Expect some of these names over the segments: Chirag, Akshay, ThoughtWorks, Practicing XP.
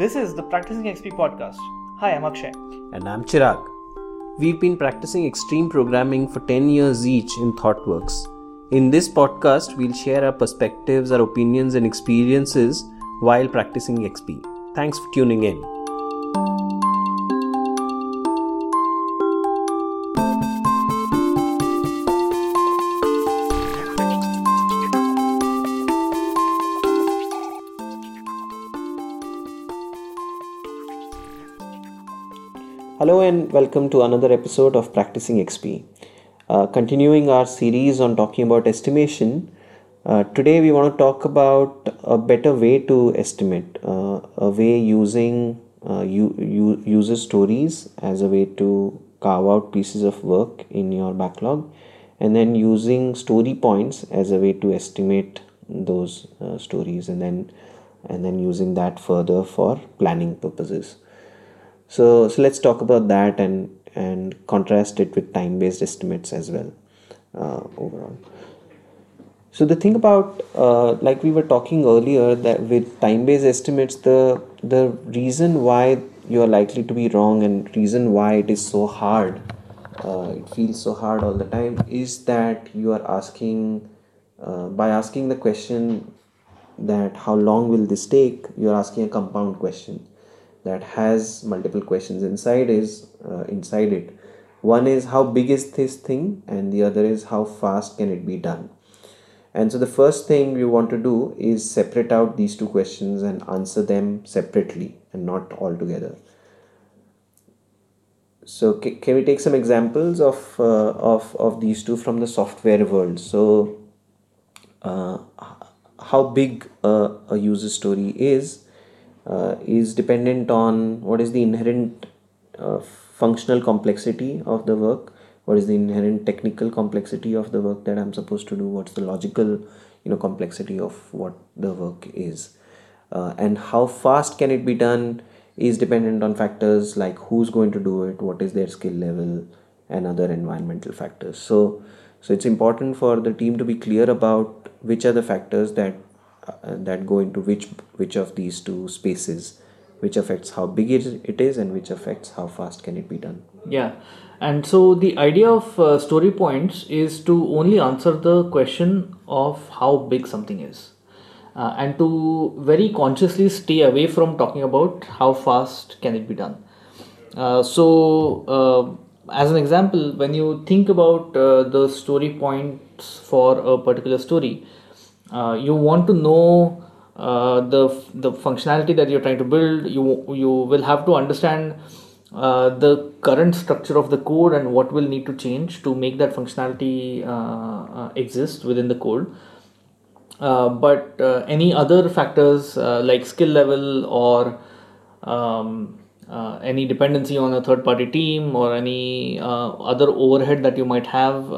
This is the Practicing XP podcast. Hi, I'm Akshay. And I'm Chirag. We've been practicing extreme programming for 10 years each in ThoughtWorks. In this podcast, we'll share our perspectives, our opinions and experiences while practicing XP. Thanks for tuning in. Hello and welcome to another episode of Practicing XP. Continuing our series on talking about estimation, today we want to talk about a better way to estimate, a way using user stories as a way to carve out pieces of work in your backlog, and then using story points as a way to estimate those stories, and then using that further for planning purposes. So let's talk about that and contrast it with time-based estimates as well overall. So the thing about like we were talking earlier, that with time-based estimates, the reason why you're likely to be wrong and reason why it is so hard, it feels so hard all the time, is that you are asking, by asking the question that how long will this take, you're asking a compound question that has multiple questions inside it. One is how big is this thing, and the other is how fast can it be done. And so the first thing we want to do is separate out these two questions and answer them separately and not all together. So can we take some examples of these two from the software world? So how big a user story is dependent on what is the inherent functional complexity of the work, what is the inherent technical complexity of the work that I'm supposed to do, what's the logical complexity of what the work is, and how fast can it be done is dependent on factors like who's going to do it, what is their skill level, and other environmental factors. So it's important for the team to be clear about which are the factors that go into which of these two spaces, which affects how big it is and which affects how fast can it be done. Yeah, and so the idea of story points is to only answer the question of how big something is, and to very consciously stay away from talking about how fast can it be done. As an example, when you think about the story points for a particular story, you want to know the functionality that you're trying to build. You will have to understand the current structure of the code and what will need to change to make that functionality exist within the code. But any other factors like skill level or any dependency on a third-party team or any other overhead that you might have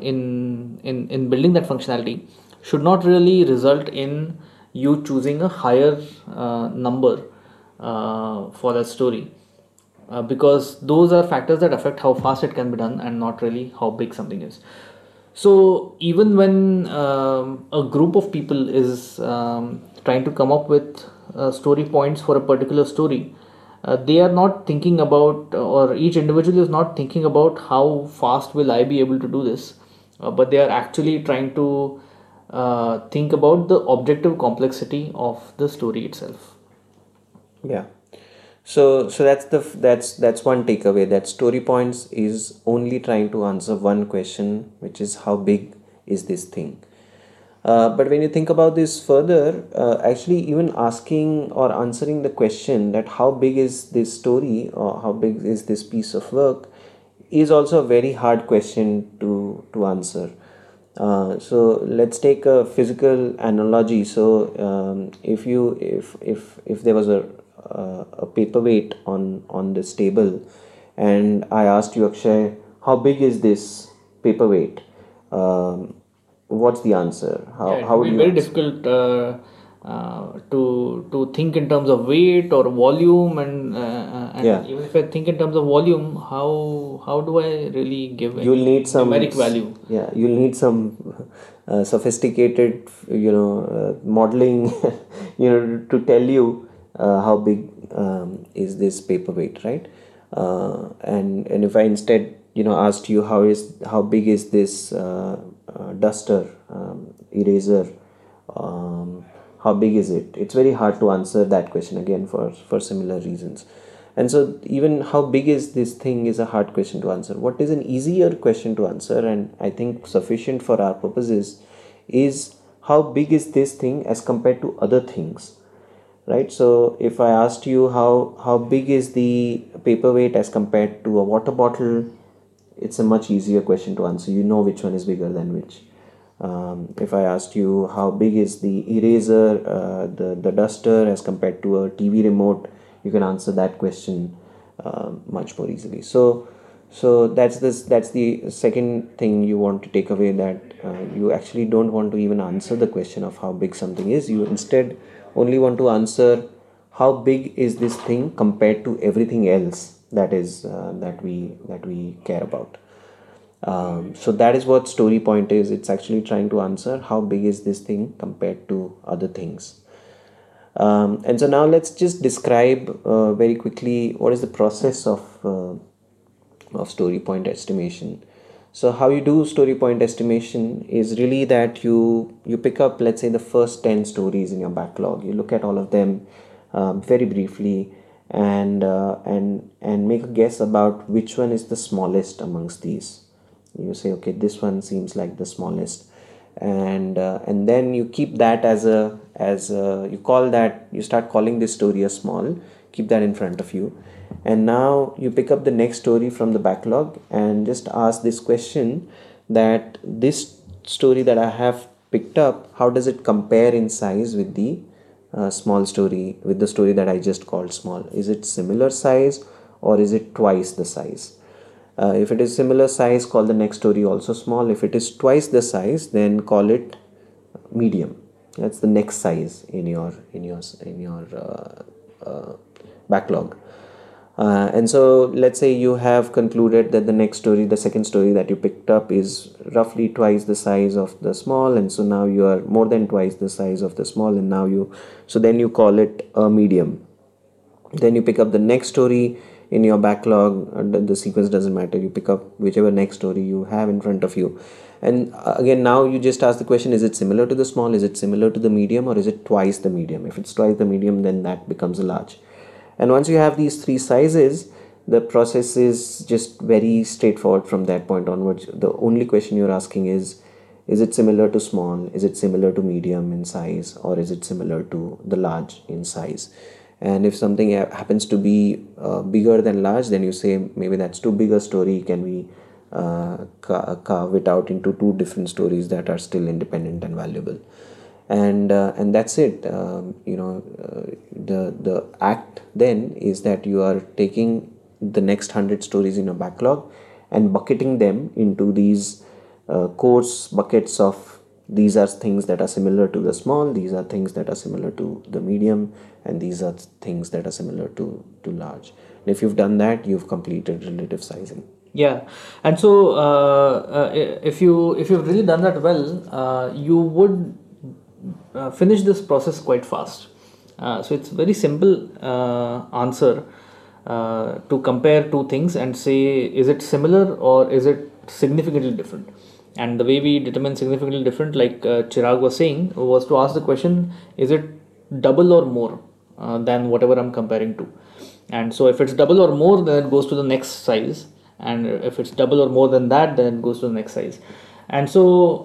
in building that functionality should not really result in you choosing a higher number for that story, because those are factors that affect how fast it can be done and not really how big something is. So even when a group of people is trying to come up with story points for a particular story, they are not thinking about, or each individual is not thinking about, how fast will I be able to do this, but they are actually trying to think about the objective complexity of the story itself. Yeah. So that's one takeaway, that story points is only trying to answer one question, which is how big is this thing. But when you think about this further, actually even asking or answering the question that how big is this story or how big is this piece of work is also a very hard question to answer. So let's take a physical analogy. So if there was a paperweight on this table, and I asked you, Akshay, how big is this paperweight? What's the answer? How would you? Very answer? Difficult to think in terms of weight or volume, and even if I think in terms of volume, how do I really give numeric value? Yeah, you'll need some sophisticated modeling to tell you how big is this paperweight, right? And if I instead asked you how big is this duster, eraser, how big is it? It's very hard to answer that question again for similar reasons. And so even how big is this thing is a hard question to answer. What is an easier question to answer, and I think sufficient for our purposes, is how big is this thing as compared to other things, right? So if I asked you how big is the paperweight as compared to a water bottle, it's a much easier question to answer. You know which one is bigger than which. If I asked you how big is the eraser, the duster as compared to a TV remote, you can answer that question much more easily. So that's the second thing you want to take away, that you actually don't want to even answer the question of how big something is. You instead only want to answer how big is this thing compared to everything else that is that we care about. So that is what story point is. It's actually trying to answer how big is this thing compared to other things. And so now let's just describe very quickly what is the process of story point estimation. So how you do story point estimation is really that you pick up, let's say, the first 10 stories in your backlog. You look at all of them very briefly and make a guess about which one is the smallest amongst these. You say, okay, this one seems like the smallest, and then you keep that as a you start calling this story as small. Keep that in front of you, and now you pick up the next story from the backlog and just ask this question, that this story that I have picked up, how does it compare in size with the story that I just called small? Is it similar size or is it twice the size? If it is similar size, call the next story also small. If it is twice the size, then call it medium. That's the next size in your backlog. And so let's say you have concluded that the second story that you picked up is roughly twice the size of the small, and so now you are more than twice the size of the small, and then you call it a medium. Then you pick up the next story in your backlog. The sequence doesn't matter. You pick up whichever next story you have in front of you, and again now you just ask the question, is it similar to the small, is it similar to the medium, or is it twice the medium? If it's twice the medium, then that becomes a large. And once you have these three sizes, the process is just very straightforward from that point onwards. The only question you're asking is it similar to small, is it similar to medium in size, or is it similar to the large in size? And if something happens to be bigger than large, then you say, maybe that's too big a story. Can we carve it out into two different stories that are still independent and valuable? And that's it. The act then is that you are taking the next 100 stories in your backlog and bucketing them into these coarse buckets of, these are things that are similar to the small, these are things that are similar to the medium, and these are things that are similar to large. And if you've done that, you've completed relative sizing. Yeah, and so if you've really done that well, you would finish this process quite fast. So it's very simple answer to compare two things and say, is it similar or is it significantly different? And the way we determine significantly different, like Chirag was saying, was to ask the question, is it double or more than whatever I'm comparing to? And so if it's double or more, then it goes to the next size. And if it's double or more than that, then it goes to the next size. And so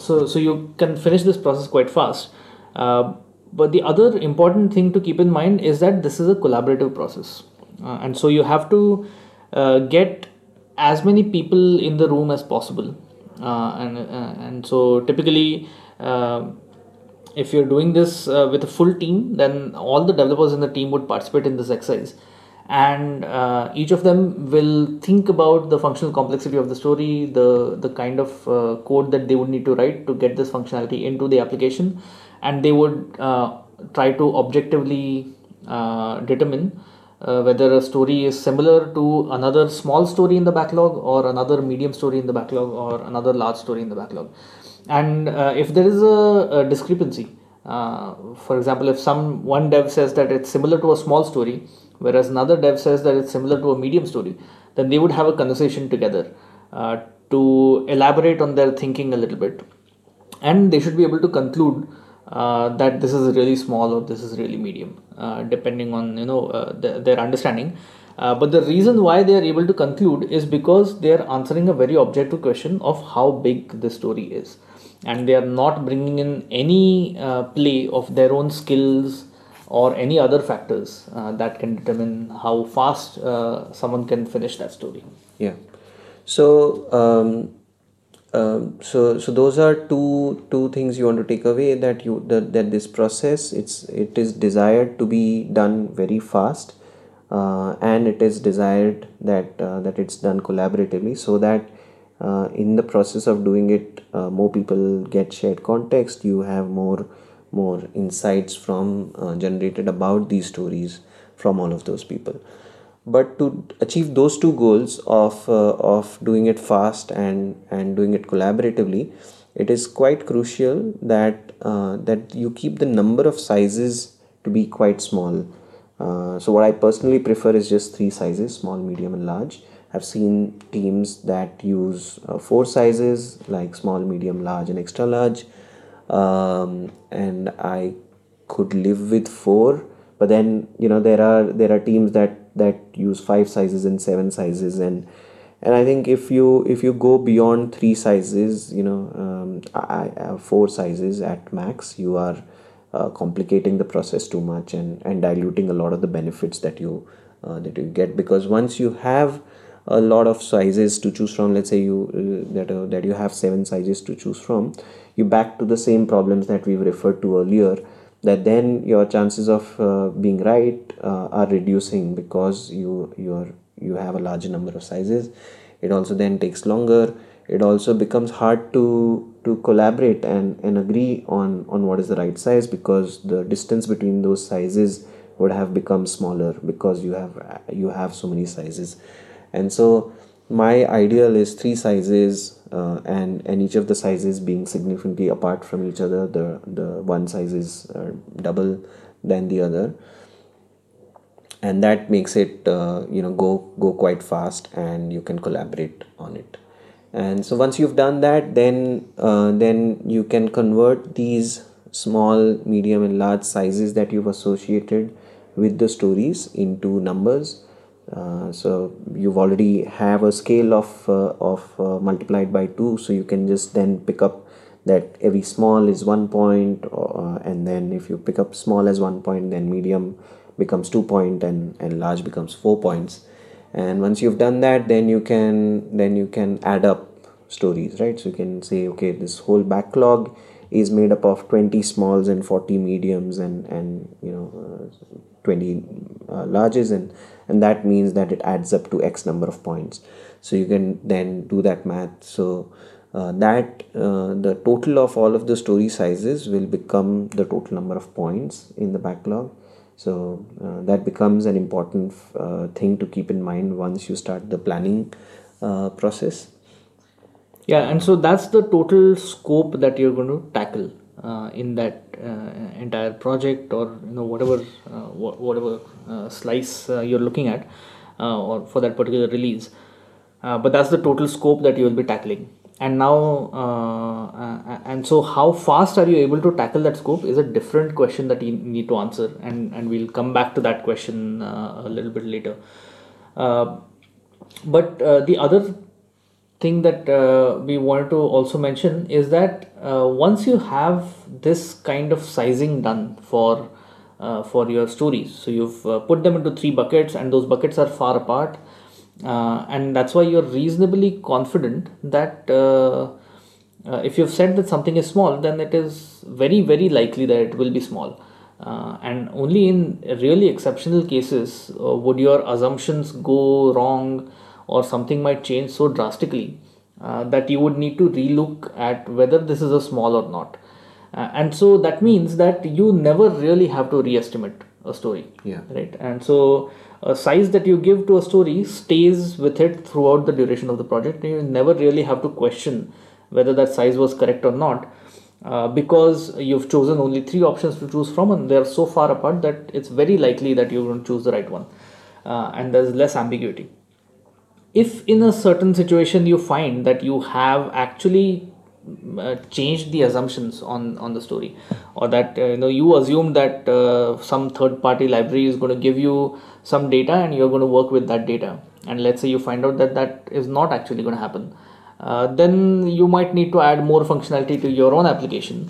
so you can finish this process quite fast. But the other important thing to keep in mind is that this is a collaborative process. And so you have to get as many people in the room as possible, and so typically if you're doing this with a full team, then all the developers in the team would participate in this exercise, and each of them will think about the functional complexity of the story, the kind of code that they would need to write to get this functionality into the application, and they would try to objectively determine whether a story is similar to another small story in the backlog, or another medium story in the backlog, or another large story in the backlog. And if there is a discrepancy, For example, if one dev says that it's similar to a small story, whereas another dev says that it's similar to a medium story, then they would have a conversation together to elaborate on their thinking a little bit, and they should be able to conclude that this is really small or this is really medium, depending on their understanding. But the reason why they are able to conclude is because they are answering a very objective question of how big the story is, and they are not bringing in any play of their own skills or any other factors that can determine how fast someone can finish that story. Yeah. So, so those are two things you want to take away, that that this process it is desired to be done very fast. And it is desired that it's done collaboratively, so that in the process of doing it, more people get shared context. You have more insights from generated about these stories from all of those people. But to achieve those two goals of doing it fast and doing it collaboratively, it is quite crucial that that you keep the number of sizes to be quite small. So what I personally prefer is just 3 sizes: small, medium and large. I've seen teams that use 4 sizes, like small, medium, large and extra large. And I could live with 4, but then there are teams that use 5 sizes and 7 sizes, and I think if you go beyond 3 sizes, 4 sizes at max, you are complicating the process too much and diluting a lot of the benefits that you get, because once you have a lot of sizes to choose from, let's say that you have 7 sizes to choose from, you're back to the same problems that we've referred to earlier, that then your chances of being right are reducing, because you have a larger number of sizes. It also then takes longer. It also becomes hard to collaborate and agree on what is the right size, because the distance between those sizes would have become smaller because you have so many sizes. And so my ideal is 3 sizes, and each of the sizes being significantly apart from each other. The one size is double than the other, and that makes it go quite fast, and you can collaborate on it. And so once you've done that, then you can convert these small, medium and large sizes that you've associated with the stories into numbers. So you've already have a scale of multiplied by 2, so you can just then pick up that every small is 1 point, and then if you pick up small as 1 point, then medium becomes 2 point and large becomes 4 points. And once you've done that, then you can add up stories, right? So you can say, okay, this whole backlog is made up of 20 smalls and 40 mediums and 20 larges, and that means that it adds up to X number of points. So you can then do that math. So the total of all of the story sizes will become the total number of points in the backlog. So that becomes an important thing to keep in mind once you start the planning process. Yeah, and so that's the total scope that you're going to tackle in that entire project, or whatever slice you're looking at, or for that particular release. But that's the total scope that you will be tackling. And now, and so how fast are you able to tackle that scope is a different question that you need to answer, and we'll come back to that question a little bit later. But the other thing that we wanted to also mention is that once you have this kind of sizing done for your stories, so you've put them into 3 buckets, and those buckets are far apart. And that's why you're reasonably confident that if you've said that something is small, then it is very, very likely that it will be small. And only in really exceptional cases would your assumptions go wrong, or something might change so drastically that you would need to relook at whether this is a small or not. And so that means that you never really have to reestimate a story. Yeah. Right. And so a size that you give to a story stays with it throughout the duration of the project. You never really have to question whether that size was correct or not, because you've chosen only three options to choose from and they are so far apart that it's very likely that you won't choose the right one, and there's less ambiguity. If in a certain situation you find that you have actually changed the assumptions on the story, or that you assume that some third party library is going to give you some data and you're going to work with that data, and let's say you find out that that is not actually going to happen, then you might need to add more functionality to your own application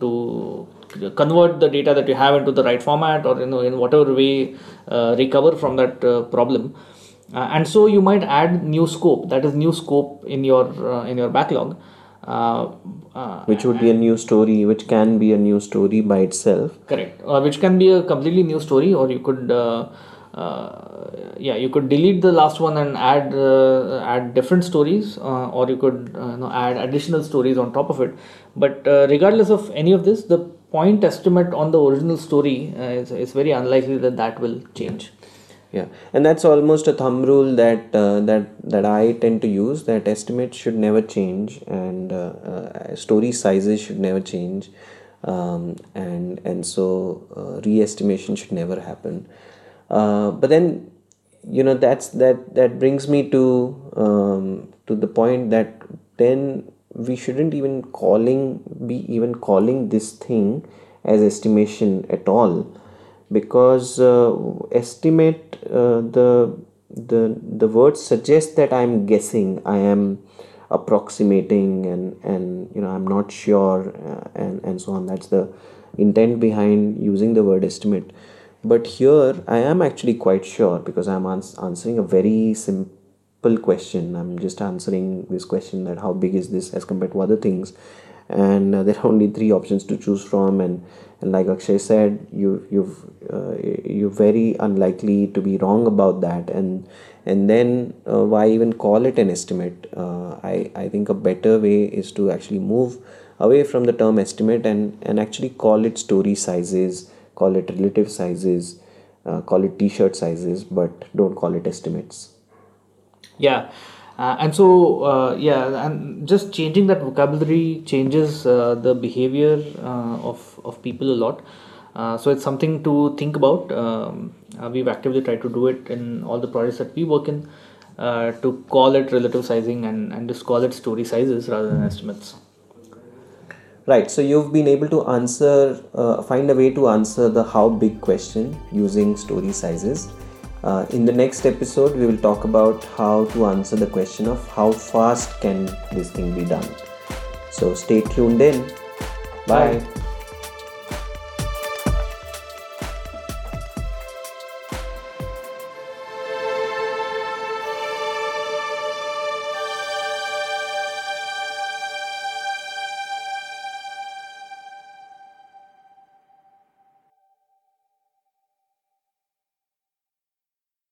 to convert the data that you have into the right format, or in whatever way recover from that problem, and so you might add new scope, that is new scope in your backlog, which would be a new story, which can be a new story by itself. Correct. Which can be a completely new story, or you could you could delete the last one and add add different stories, or you could add additional stories on top of it. But regardless of any of this, the point estimate on the original story is very unlikely that that will change. Yeah, and that's almost a thumb rule that that I tend to use, that estimates should never change, and story sizes should never change, and so re-estimation should never happen. But then, that brings me to the point that then we shouldn't even be calling this thing as estimation at all, because estimate, the word suggests that I'm guessing, I am approximating, and I'm not sure, and so on. That's the intent behind using the word estimate. But here I am actually quite sure, because I'm answering a very simple question. I'm just answering this question that how big is this as compared to other things, and there are only three options to choose from, and like Akshay said, you're very unlikely to be wrong about that, and then why even call it an estimate? I think a better way is to actually move away from the term estimate and actually call it story sizes, call it relative sizes, call it t-shirt sizes, but don't call it estimates. Yeah, and so and just changing that vocabulary changes the behavior of people a lot. So it's something to think about. We've actively tried to do it in all the projects that we work in, to call it relative sizing and just call it story sizes rather than estimates. Right, so you've been able to answer, find a way to answer the how big question using story sizes. In the next episode, we will talk about how to answer the question of how fast can this thing be done. So stay tuned in. Bye.